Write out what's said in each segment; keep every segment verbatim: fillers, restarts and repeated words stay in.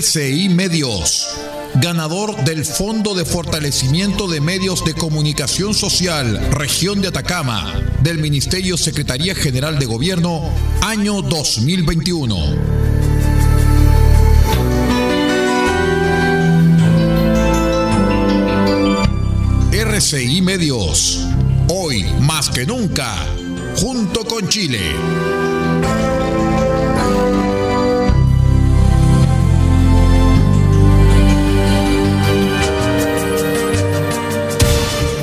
R C I Medios, ganador del Fondo de Fortalecimiento de Medios de Comunicación Social, Región de Atacama, del Ministerio Secretaría General de Gobierno, año dos mil veintiuno. R C I Medios, hoy más que nunca, junto con Chile.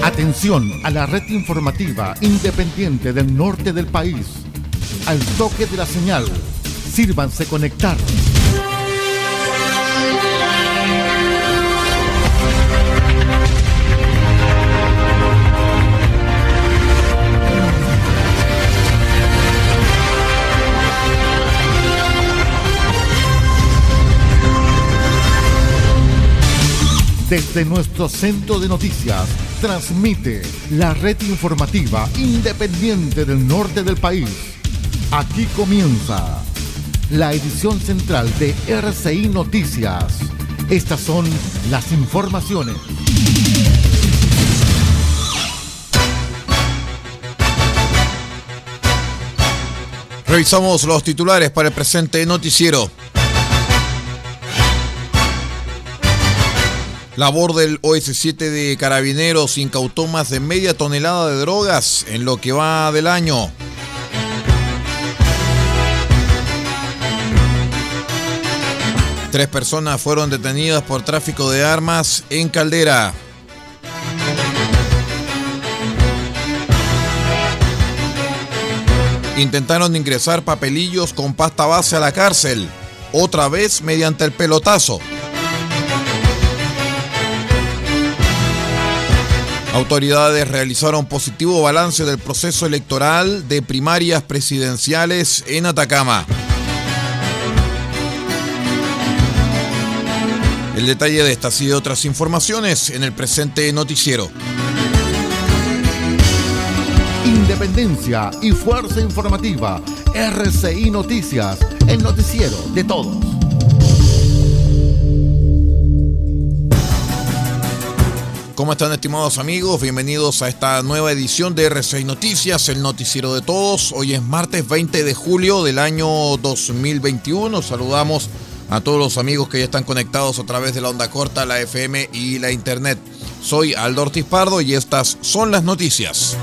Atención a la red informativa independiente del norte del país. Al toque de la señal, sírvanse conectar. Desde nuestro centro de noticias, transmite la red informativa independiente del norte del país. Aquí comienza la edición central de R C I Noticias. Estas son las informaciones. Revisamos los titulares para el presente noticiero. Labor del O S siete de Carabineros incautó más de media tonelada de drogas en lo que va del año. Tres personas fueron detenidas por tráfico de armas en Caldera. Intentaron ingresar papelillos con pasta base a la cárcel, otra vez mediante el pelotazo. Autoridades realizaron positivo balance del proceso electoral de primarias presidenciales en Atacama. El detalle de estas y de otras informaciones en el presente noticiero. Independencia y fuerza informativa. R C I Noticias, el noticiero de todos. ¿Cómo están, estimados amigos? Bienvenidos a esta nueva edición de R C I Noticias, el noticiero de todos. Hoy es martes veinte de julio del año dos mil veintiuno. Saludamos a todos los amigos que ya están conectados a través de la onda corta, la F M y la Internet. Soy Aldo Ortiz Pardo y estas son las noticias.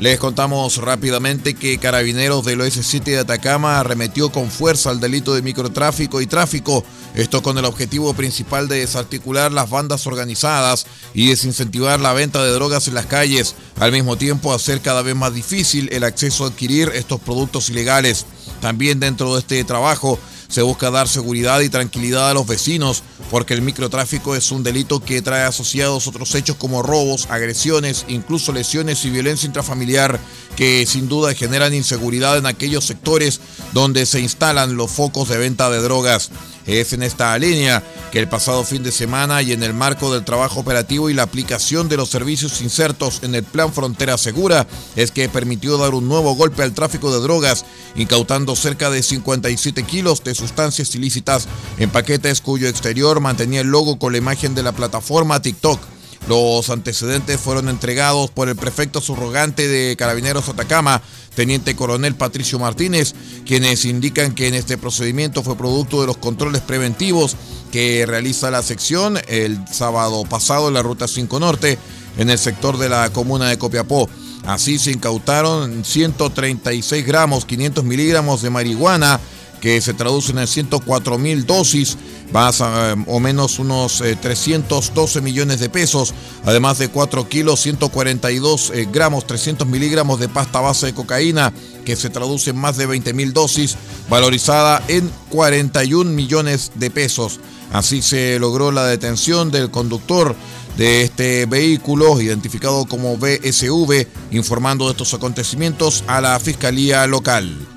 Les contamos rápidamente que Carabineros del O S siete de Atacama arremetió con fuerza al delito de microtráfico y tráfico, esto con el objetivo principal de desarticular las bandas organizadas y desincentivar la venta de drogas en las calles, al mismo tiempo hacer cada vez más difícil el acceso a adquirir estos productos ilegales. También dentro de este trabajo se busca dar seguridad y tranquilidad a los vecinos, porque el microtráfico es un delito que trae asociados otros hechos como robos, agresiones, incluso lesiones y violencia intrafamiliar, que sin duda generan inseguridad en aquellos sectores donde se instalan los focos de venta de drogas. Es en esta línea que el pasado fin de semana y en el marco del trabajo operativo y la aplicación de los servicios insertos en el Plan Frontera Segura es que permitió dar un nuevo golpe al tráfico de drogas, incautando cerca de cincuenta y siete kilos de sustancias ilícitas en paquetes cuyo exterior mantenía el logo con la imagen de la plataforma TikTok. Los antecedentes fueron entregados por el prefecto subrogante de Carabineros Atacama, Teniente Coronel Patricio Martínez, quienes indican que en este procedimiento fue producto de los controles preventivos que realiza la sección el sábado pasado en la Ruta cinco Norte, en el sector de la comuna de Copiapó. Así se incautaron ciento treinta y seis gramos, quinientos miligramos de marihuana, que se traducen en ciento cuatro mil dosis, más eh, o menos unos eh, trescientos doce millones de pesos, además de cuatro kilos, ciento cuarenta y dos eh, gramos, trescientos miligramos de pasta base de cocaína, que se traduce en más de veinte mil dosis, valorizada en cuarenta y un millones de pesos. Así se logró la detención del conductor de este vehículo, identificado como B S V, informando de estos acontecimientos a la Fiscalía Local.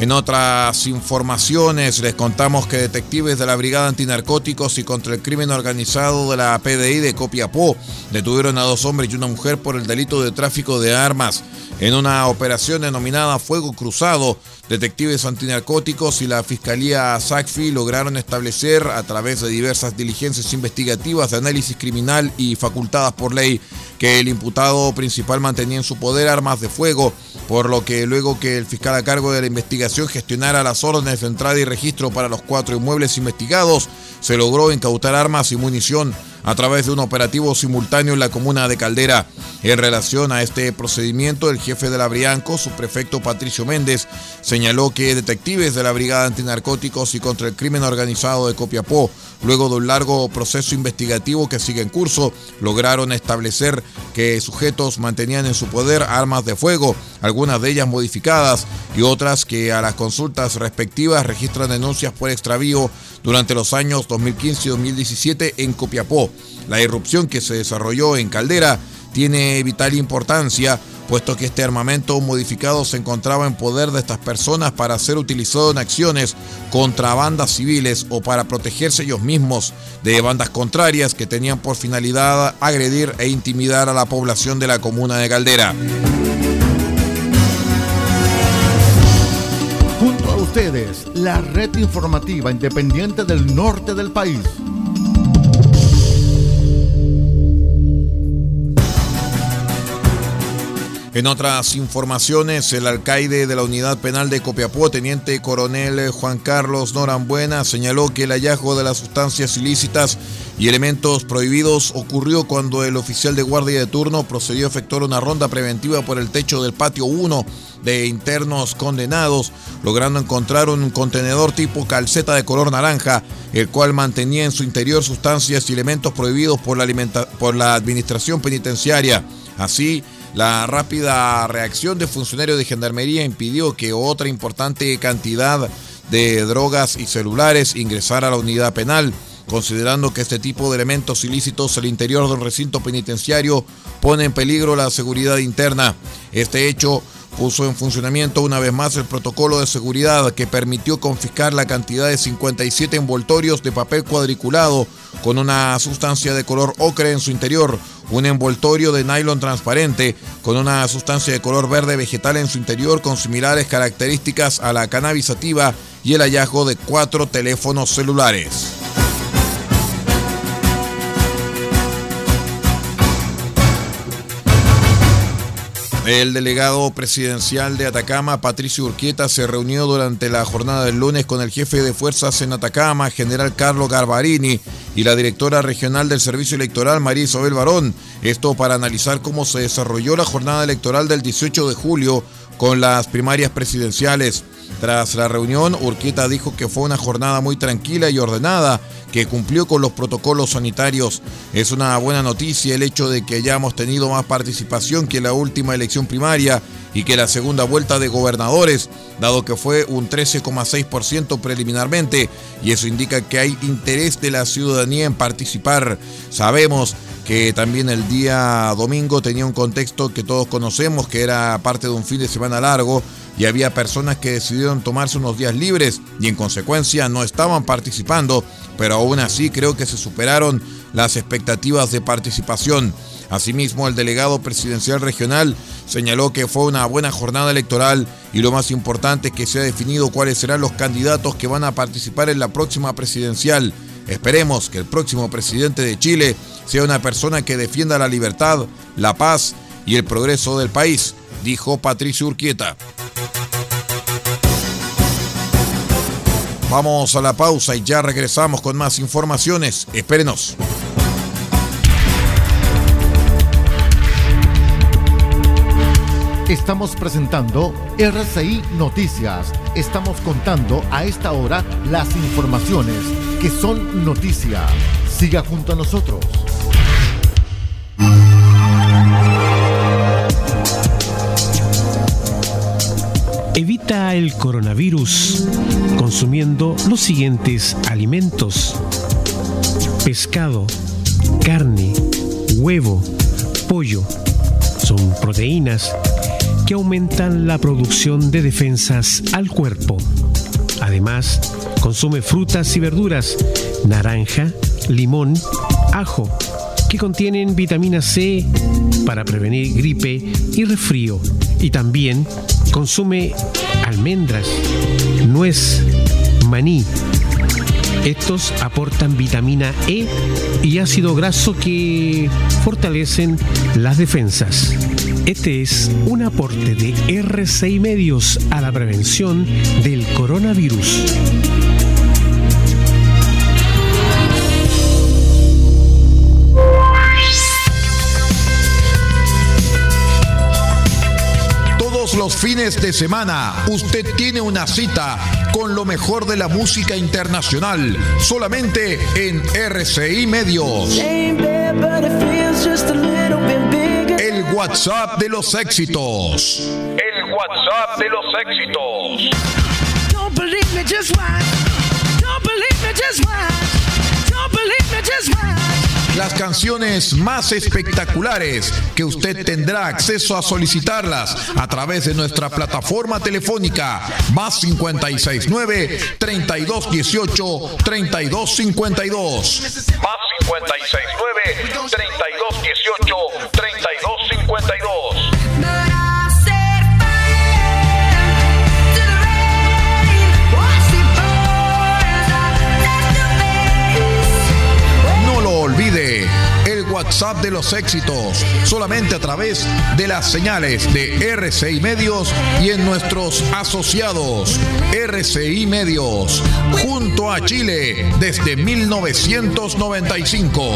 En En otras informaciones, les contamos que detectives de la Brigada Antinarcóticos y contra el Crimen Organizado de la P D I de Copiapó detuvieron a dos hombres y una mujer por el delito de tráfico de armas. En una operación denominada Fuego Cruzado, detectives antinarcóticos y la Fiscalía SACFI lograron establecer, a través de diversas diligencias investigativas de análisis criminal y facultadas por ley, que el imputado principal mantenía en su poder armas de fuego, por lo que luego que el fiscal a cargo de la investigación gestionara las órdenes de entrada y registro para los cuatro inmuebles investigados, se logró incautar armas y munición a través de un operativo simultáneo en la comuna de Caldera. En relación a este procedimiento, el jefe de la Brianco, subprefecto Patricio Méndez, señaló que detectives de la Brigada Antinarcóticos y contra el Crimen Organizado de Copiapó, luego de un largo proceso investigativo que sigue en curso, lograron establecer que sujetos mantenían en su poder armas de fuego, algunas de ellas modificadas y otras que a las consultas respectivas registran denuncias por extravío durante los años dos mil quince y dos mil diecisiete en Copiapó. La irrupción que se desarrolló en Caldera tiene vital importancia, puesto que este armamento modificado se encontraba en poder de estas personas para ser utilizado en acciones contra bandas civiles o para protegerse ellos mismos de bandas contrarias que tenían por finalidad agredir e intimidar a la población de la comuna de Caldera. Junto a ustedes, la red informativa independiente del norte del país. En otras informaciones, el alcaide de la Unidad Penal de Copiapó, teniente coronel Juan Carlos Norambuena, señaló que el hallazgo de las sustancias ilícitas y elementos prohibidos ocurrió cuando el oficial de guardia de turno procedió a efectuar una ronda preventiva por el techo del patio uno de internos condenados, logrando encontrar un contenedor tipo calceta de color naranja, el cual mantenía en su interior sustancias y elementos prohibidos por la, alimenta- por la administración penitenciaria. Así, la rápida reacción de funcionarios de Gendarmería impidió que otra importante cantidad de drogas y celulares ingresara a la unidad penal, considerando que este tipo de elementos ilícitos al interior del recinto penitenciario pone en peligro la seguridad interna. Este hecho puso en funcionamiento una vez más el protocolo de seguridad que permitió confiscar la cantidad de cincuenta y siete envoltorios de papel cuadriculado con una sustancia de color ocre en su interior, un envoltorio de nylon transparente con una sustancia de color verde vegetal en su interior con similares características a la cannabis sativa y el hallazgo de cuatro teléfonos celulares. El delegado presidencial de Atacama, Patricio Urquieta, se reunió durante la jornada del lunes con el jefe de fuerzas en Atacama, general Carlos Garbarini, y la directora regional del Servicio Electoral, María Isabel Barón. Esto para analizar cómo se desarrolló la jornada electoral del dieciocho de julio con las primarias presidenciales. Tras la reunión, Urquieta dijo que fue una jornada muy tranquila y ordenada, que cumplió con los protocolos sanitarios. Es una buena noticia el hecho de que hayamos tenido más participación que la última elección primaria y que la segunda vuelta de gobernadores, dado que fue un trece coma seis por ciento preliminarmente, y eso indica que hay interés de la ciudadanía en participar. Sabemos que también el día domingo tenía un contexto que todos conocemos, que era parte de un fin de semana largo, y había personas que decidieron tomarse unos días libres y en consecuencia no estaban participando, pero aún así creo que se superaron las expectativas de participación. Asimismo, el delegado presidencial regional señaló que fue una buena jornada electoral y lo más importante es que se ha definido cuáles serán los candidatos que van a participar en la próxima presidencial. Esperemos que el próximo presidente de Chile sea una persona que defienda la libertad, la paz y el progreso del país, dijo Patricio Urquieta. Vamos a la pausa y ya regresamos con más informaciones. Espérenos. Estamos presentando R C I Noticias. Estamos contando a esta hora las informaciones que son noticia. Siga junto a nosotros. Evita el coronavirus consumiendo los siguientes alimentos: pescado, carne, huevo, pollo. Son proteínas que aumentan la producción de defensas al cuerpo. Además, consume frutas y verduras, naranja, limón, ajo, que contienen vitamina C para prevenir gripe y resfrío. Y también consume almendras, nuez, maní. Estos aportan vitamina E y ácido graso que fortalecen las defensas. Este es un aporte de R C I Medios a la prevención del coronavirus. Los fines de semana, usted tiene una cita con lo mejor de la música internacional, solamente en R C I Medios. El WhatsApp de los éxitos. El WhatsApp de los éxitos. Don't believe me, just watch. Don't believe me, just watch. Don't believe me, just watch. Las canciones más espectaculares que usted tendrá acceso a solicitarlas a través de nuestra plataforma telefónica más cinco seis nueve, tres dos uno ocho, tres dos cinco dos. Más cinco seis nueve, tres dos uno ocho, tres dos cinco dos. El WhatsApp de los éxitos, solamente a través de las señales de R C I Medios y en nuestros asociados. R C I Medios, junto a Chile desde mil novecientos noventa y cinco.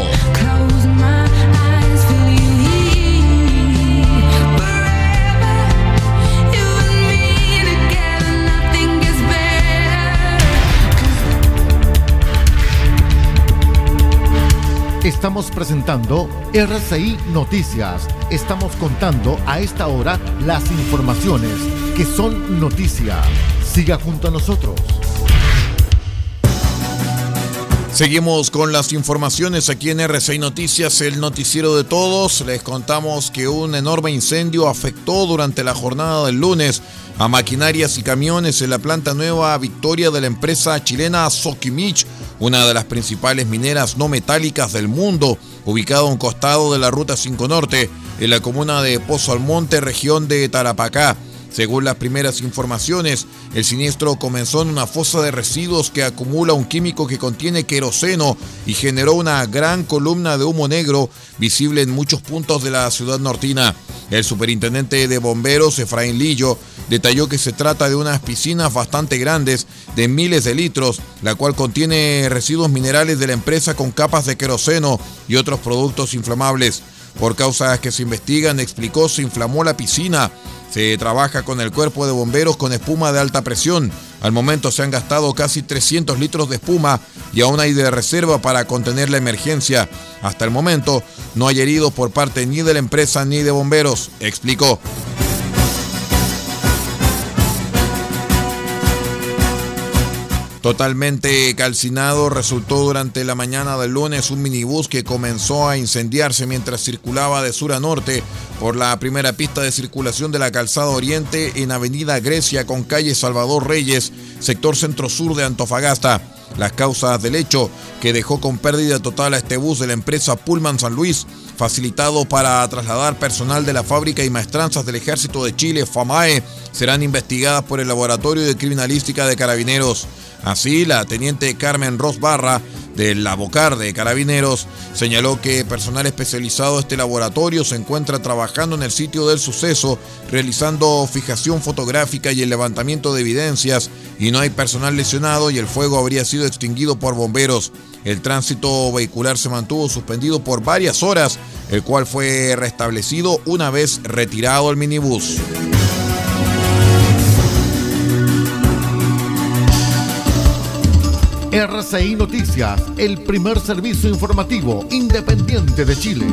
Estamos presentando R C I Noticias. Estamos contando a esta hora las informaciones que son noticia. Siga junto a nosotros. Seguimos con las informaciones aquí en R C I Noticias, el noticiero de todos. Les contamos que un enorme incendio afectó durante la jornada del lunes a maquinarias y camiones en la planta Nueva Victoria de la empresa chilena Soquimich, una de las principales mineras no metálicas del mundo, ubicada a un costado de la Ruta cinco Norte, en la comuna de Pozo Almonte, región de Tarapacá. Según las primeras informaciones, el siniestro comenzó en una fosa de residuos que acumula un químico que contiene queroseno y generó una gran columna de humo negro visible en muchos puntos de la ciudad nortina. El superintendente de bomberos, Efraín Lillo, detalló que se trata de unas piscinas bastante grandes de miles de litros, la cual contiene residuos minerales de la empresa con capas de queroseno y otros productos inflamables. Por causas que se investigan, explicó, se inflamó la piscina. Se trabaja con el cuerpo de bomberos con espuma de alta presión. Al momento se han gastado casi trescientos litros de espuma y aún hay de reserva para contener la emergencia. Hasta el momento no hay heridos por parte ni de la empresa ni de bomberos, explicó. Totalmente calcinado resultó durante la mañana del lunes un minibús que comenzó a incendiarse mientras circulaba de sur a norte por la primera pista de circulación de la Calzada Oriente en Avenida Grecia con calle Salvador Reyes, sector centro-sur de Antofagasta. Las causas del hecho, que dejó con pérdida total a este bus de la empresa Pullman San Luis, facilitado para trasladar personal de la Fábrica y Maestranzas del Ejército de Chile, FAMAE, serán investigadas por el Laboratorio de Criminalística de Carabineros. Así, la teniente Carmen Ros Barra, del Labocar de Carabineros, señaló que personal especializado de este laboratorio se encuentra trabajando en el sitio del suceso, realizando fijación fotográfica y el levantamiento de evidencias, y no hay personal lesionado y el fuego habría sido extinguido por bomberos. El tránsito vehicular se mantuvo suspendido por varias horas, el cual fue restablecido una vez retirado el minibús. R C I Noticias, el primer servicio informativo independiente de Chile.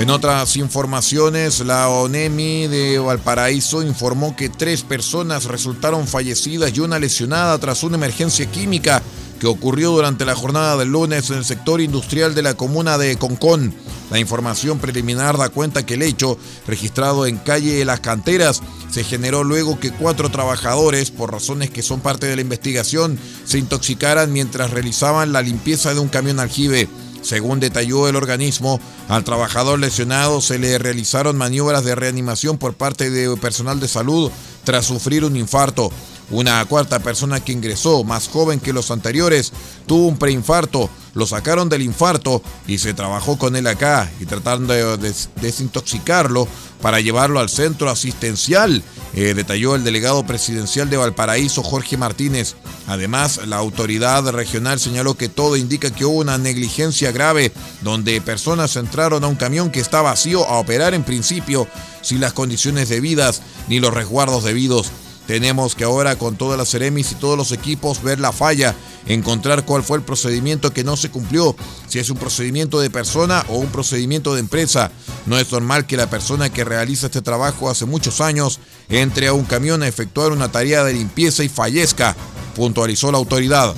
En otras informaciones, la ONEMI de Valparaíso informó que tres personas resultaron fallecidas y una lesionada tras una emergencia química que ocurrió durante la jornada del lunes en el sector industrial de la comuna de Concón. La información preliminar da cuenta que el hecho, registrado en calle Las Canteras, se generó luego que cuatro trabajadores, por razones que son parte de la investigación, se intoxicaran mientras realizaban la limpieza de un camión aljibe. Según detalló el organismo, al trabajador lesionado se le realizaron maniobras de reanimación por parte de personal de salud tras sufrir un infarto. Una cuarta persona que ingresó, más joven que los anteriores, tuvo un preinfarto, lo sacaron del infarto y se trabajó con él acá y tratando de des- desintoxicarlo para llevarlo al centro asistencial, eh, detalló el delegado presidencial de Valparaíso, Jorge Martínez. Además, la autoridad regional señaló que todo indica que hubo una negligencia grave, donde personas entraron a un camión que está vacío a operar en principio, sin las condiciones debidas ni los resguardos debidos. Tenemos que ahora, con todas las SEREMIS y todos los equipos, ver la falla, encontrar cuál fue el procedimiento que no se cumplió, si es un procedimiento de persona o un procedimiento de empresa. No es normal que la persona que realiza este trabajo hace muchos años entre a un camión a efectuar una tarea de limpieza y fallezca, puntualizó la autoridad.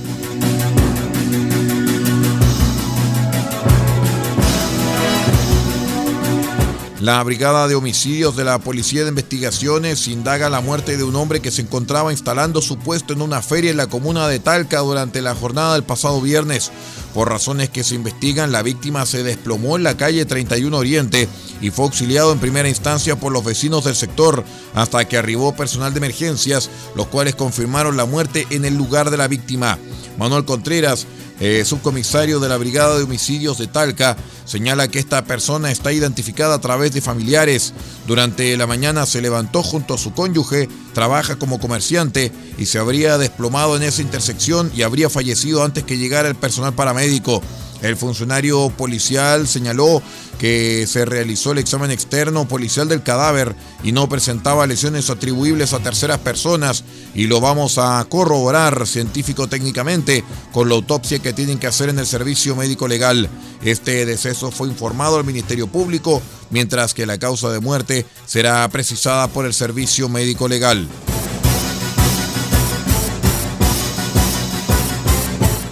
La Brigada de Homicidios de la Policía de Investigaciones indaga la muerte de un hombre que se encontraba instalando su puesto en una feria en la comuna de Talca durante la jornada del pasado viernes. Por razones que se investigan, la víctima se desplomó en la calle treinta y uno Oriente y fue auxiliado en primera instancia por los vecinos del sector hasta que arribó personal de emergencias, los cuales confirmaron la muerte en el lugar de la víctima. Manuel Contreras, Eh, subcomisario de la Brigada de Homicidios de Talca, señala que esta persona está identificada a través de familiares. Durante la mañana se levantó junto a su cónyuge, trabaja como comerciante y se habría desplomado en esa intersección y habría fallecido antes que llegara el personal paramédico. El funcionario policial señaló que se realizó el examen externo policial del cadáver y no presentaba lesiones atribuibles a terceras personas y lo vamos a corroborar científico-técnicamente con la autopsia que tienen que hacer en el servicio médico legal. Este deceso fue informado al Ministerio Público, mientras que la causa de muerte será precisada por el servicio médico legal.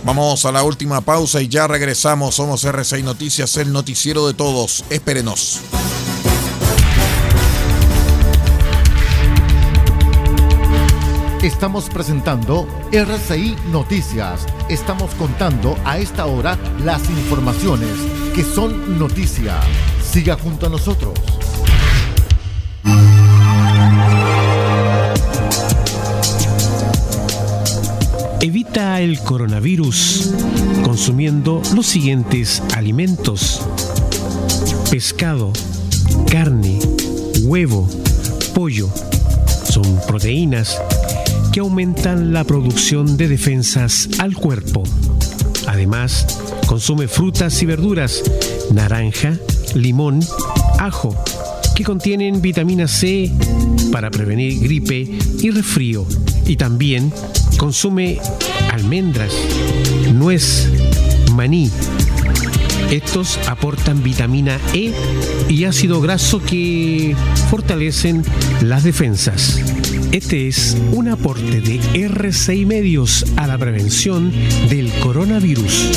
Vamos a la última pausa y ya regresamos. Somos R C I Noticias, el noticiero de todos. Espérenos. Estamos presentando R C I Noticias. Estamos contando a esta hora las informaciones que son noticia. Siga junto a nosotros. Evita el coronavirus consumiendo los siguientes alimentos: pescado, carne, huevo, pollo. Son proteínas que aumentan la producción de defensas al cuerpo. Además, consume frutas y verduras, naranja, limón, ajo, que contienen vitamina C para prevenir gripe y resfrío. Y también consume almendras, nuez, maní. Estos aportan vitamina E y ácido graso que fortalecen las defensas. Este es un aporte de R C I Medios a la prevención del coronavirus.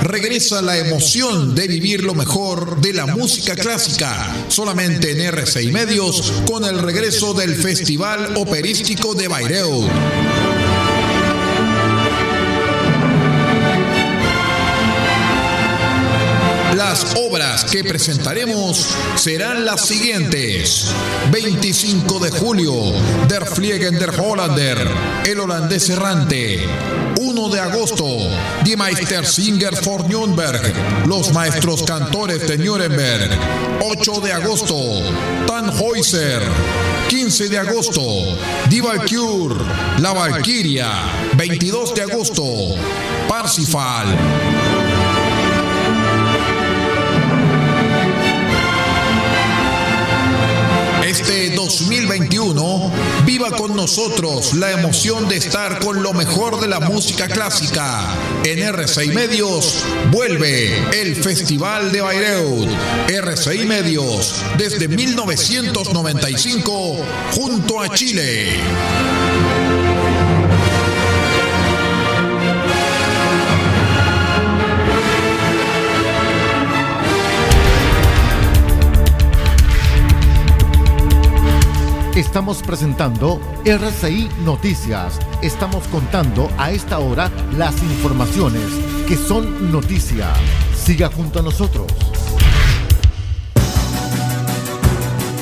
Regresa la emoción de vivir lo mejor de la música clásica, solamente en R C I Medios, con el regreso del Festival Operístico de Bayreuth. Las obras que presentaremos serán las siguientes: veinticinco de julio, Der Fliegende Holländer, El Holandés Errante; uno de agosto, Die Meistersinger von Nürnberg, Los Maestros Cantores de Nuremberg; ocho de agosto, Tannhäuser; quince de agosto, Die Valkyrie, La Valquiria; veintidós de agosto, Parsifal. Este dos mil veintiuno, viva con nosotros la emoción de estar con lo mejor de la música clásica. En R C I Medios vuelve el Festival de Bayreuth. R C I Medios, desde mil novecientos noventa y cinco, junto a Chile. Estamos presentando R C I Noticias. Estamos contando a esta hora las informaciones que son noticia. Siga junto a nosotros.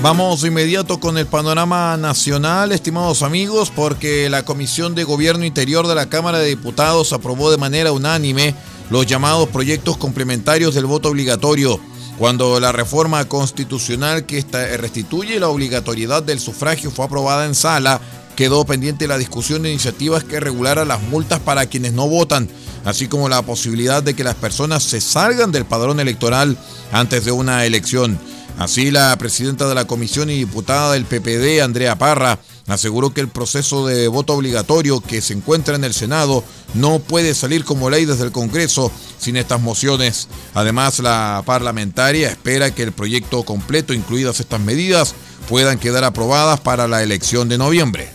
Vamos de inmediato con el panorama nacional, estimados amigos, porque la Comisión de Gobierno Interior de la Cámara de Diputados aprobó de manera unánime los llamados proyectos complementarios del voto obligatorio, cuando la reforma constitucional que restituye la obligatoriedad del sufragio fue aprobada en sala, quedó pendiente la discusión de iniciativas que regularan las multas para quienes no votan, así como la posibilidad de que las personas se salgan del padrón electoral antes de una elección. Así, la presidenta de la comisión y diputada del P P D, Andrea Parra, aseguró que el proceso de voto obligatorio que se encuentra en el Senado no puede salir como ley desde el Congreso sin estas mociones. Además, la parlamentaria espera que el proyecto completo, incluidas estas medidas, puedan quedar aprobadas para la elección de noviembre.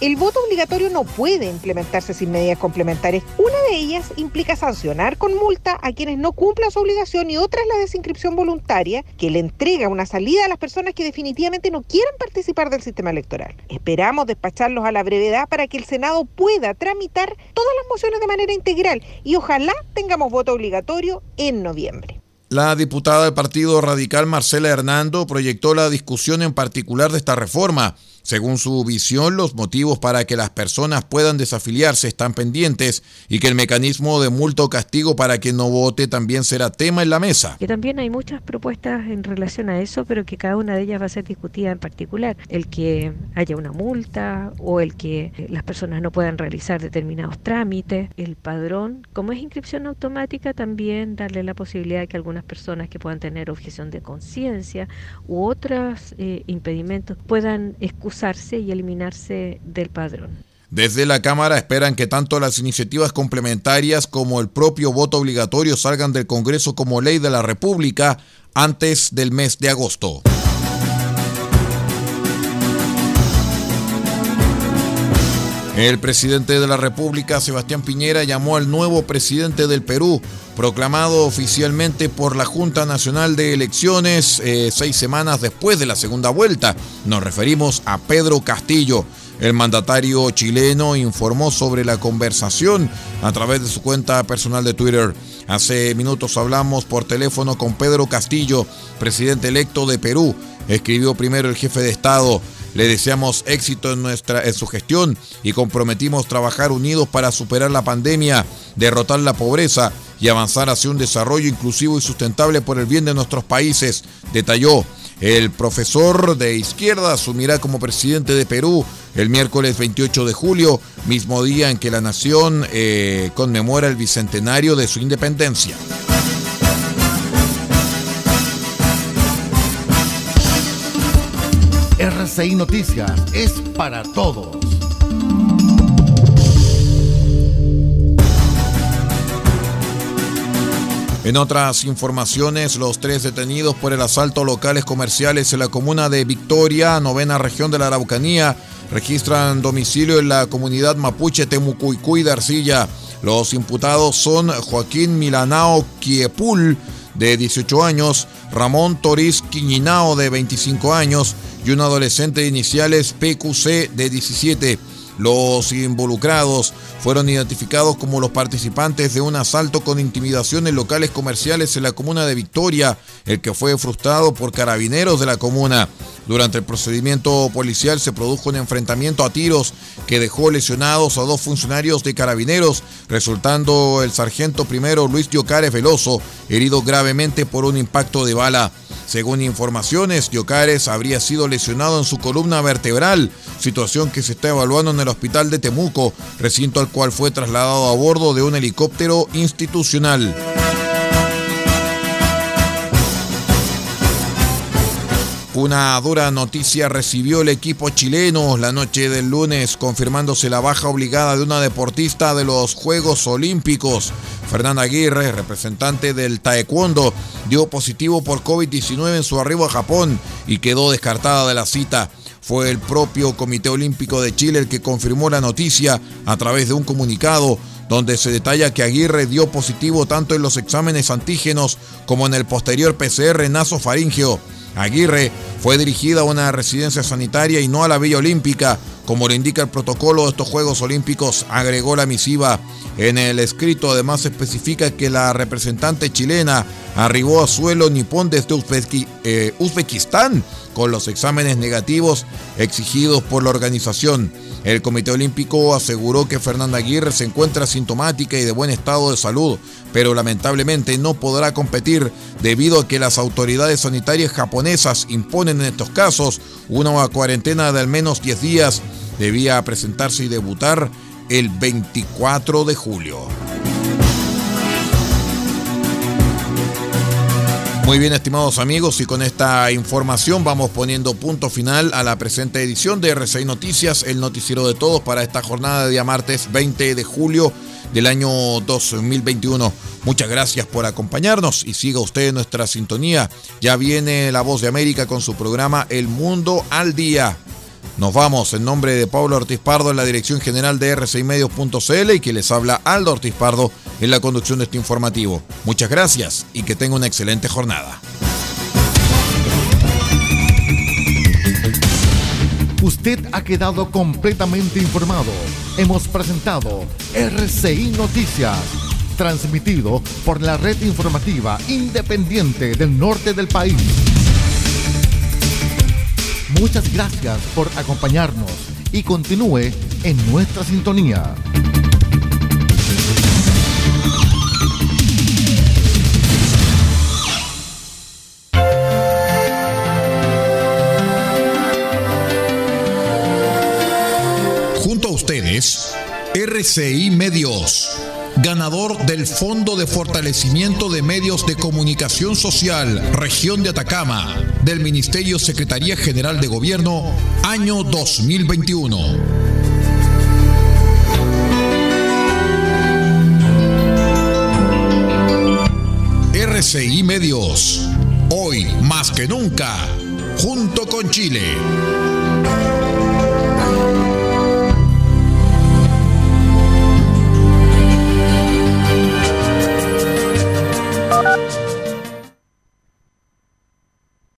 El voto obligatorio no puede implementarse sin medidas complementarias. Una de ellas implica sancionar con multa a quienes no cumplan su obligación y otra es la desinscripción voluntaria, que le entrega una salida a las personas que definitivamente no quieran participar del sistema electoral. Esperamos despacharlos a la brevedad para que el Senado pueda tramitar todas las mociones de manera integral y ojalá tengamos voto obligatorio en noviembre. La diputada del Partido Radical, Marcela Hernando, proyectó la discusión en particular de esta reforma. Según su visión, los motivos para que las personas puedan desafiliarse están pendientes y que el mecanismo de multa o castigo para quien no vote también será tema en la mesa. Que también hay muchas propuestas en relación a eso, pero que cada una de ellas va a ser discutida en particular. El que haya una multa o el que las personas no puedan realizar determinados trámites, el padrón. Como es inscripción automática, también darle la posibilidad de que algunas personas que puedan tener objeción de conciencia u otros eh, impedimentos puedan excusar usarse y eliminarse del padrón. Desde la Cámara esperan que tanto las iniciativas complementarias como el propio voto obligatorio salgan del Congreso como ley de la República antes del mes de agosto. El presidente de la República, Sebastián Piñera, llamó al nuevo presidente del Perú, proclamado oficialmente por la Junta Nacional de Elecciones eh, seis semanas después de la segunda vuelta. Nos referimos a Pedro Castillo. El mandatario chileno informó sobre la conversación a través de su cuenta personal de Twitter. Hace minutos hablamos por teléfono con Pedro Castillo, presidente electo de Perú, escribió primero el jefe de Estado. Le deseamos éxito en, nuestra, en su gestión y comprometimos trabajar unidos para superar la pandemia, derrotar la pobreza y avanzar hacia un desarrollo inclusivo y sustentable por el bien de nuestros países, detalló. El profesor de izquierda asumirá como presidente de Perú el miércoles veintiocho de julio, mismo día en que la nación eh, conmemora el bicentenario de su independencia. R C I Noticias es para todos. En otras informaciones, los tres detenidos por el asalto a locales comerciales en la comuna de Victoria, novena región de la Araucanía, registran domicilio en la comunidad mapuche Temucuicuy de Arcilla. Los imputados son Joaquín Milanao Quiepul, de dieciocho años, Ramón Toriz Quiñinao, de veinticinco años, y un adolescente de iniciales P Q C, de diecisiete. Los involucrados fueron identificados como los participantes de un asalto con intimidación en locales comerciales en la comuna de Victoria, el que fue frustrado por carabineros de la comuna. Durante el procedimiento policial se produjo un enfrentamiento a tiros que dejó lesionados a dos funcionarios de carabineros, resultando el sargento primero Luis Diocares Veloso herido gravemente por un impacto de bala. Según informaciones, Diocares habría sido lesionado en su columna vertebral, situación que se está evaluando en el hospital de Temuco, recinto al cual fue trasladado a bordo de un helicóptero institucional. Una dura noticia recibió el equipo chileno la noche del lunes, confirmándose la baja obligada de una deportista de los Juegos Olímpicos. Fernanda Aguirre, representante del taekwondo, dio positivo por COVID diecinueve en su arribo a Japón y quedó descartada de la cita. Fue el propio Comité Olímpico de Chile el que confirmó la noticia a través de un comunicado, donde se detalla que Aguirre dio positivo tanto en los exámenes antígenos como en el posterior P C R nasofaríngeo. Aguirre fue dirigida a una residencia sanitaria y no a la Villa Olímpica, como lo indica el protocolo de estos Juegos Olímpicos, agregó la misiva. En el escrito además especifica que la representante chilena arribó a suelo nipón desde Uzbeki, eh, Uzbekistán con los exámenes negativos exigidos por la organización. El Comité Olímpico aseguró que Fernanda Aguirre se encuentra asintomática y de buen estado de salud, pero lamentablemente no podrá competir debido a que las autoridades sanitarias japonesas imponen en estos casos una cuarentena de al menos diez días. Debía presentarse y debutar el veinticuatro de julio. Muy bien, estimados amigos, y con esta información vamos poniendo punto final a la presente edición de R C I Noticias, el noticiero de todos para esta jornada de día martes veinte de julio del año dos mil veintiuno. Muchas gracias por acompañarnos y siga usted en nuestra sintonía. Ya viene La Voz de América con su programa El Mundo al Día. Nos vamos en nombre de Pablo Ortiz Pardo en la dirección general de R C I Medios punto C L y que les habla Aldo Ortiz Pardo en la conducción de este informativo. Muchas gracias y que tenga una excelente jornada. Usted ha quedado completamente informado. Hemos presentado R C I Noticias, transmitido por la red informativa independiente del norte del país. Muchas gracias por acompañarnos y continúe en nuestra sintonía. Junto a ustedes, R C I Medios, ganador del Fondo de Fortalecimiento de Medios de Comunicación Social, Región de Atacama, del Ministerio Secretaría General de Gobierno, año dos mil veintiuno. R C I Medios, hoy más que nunca, junto con Chile.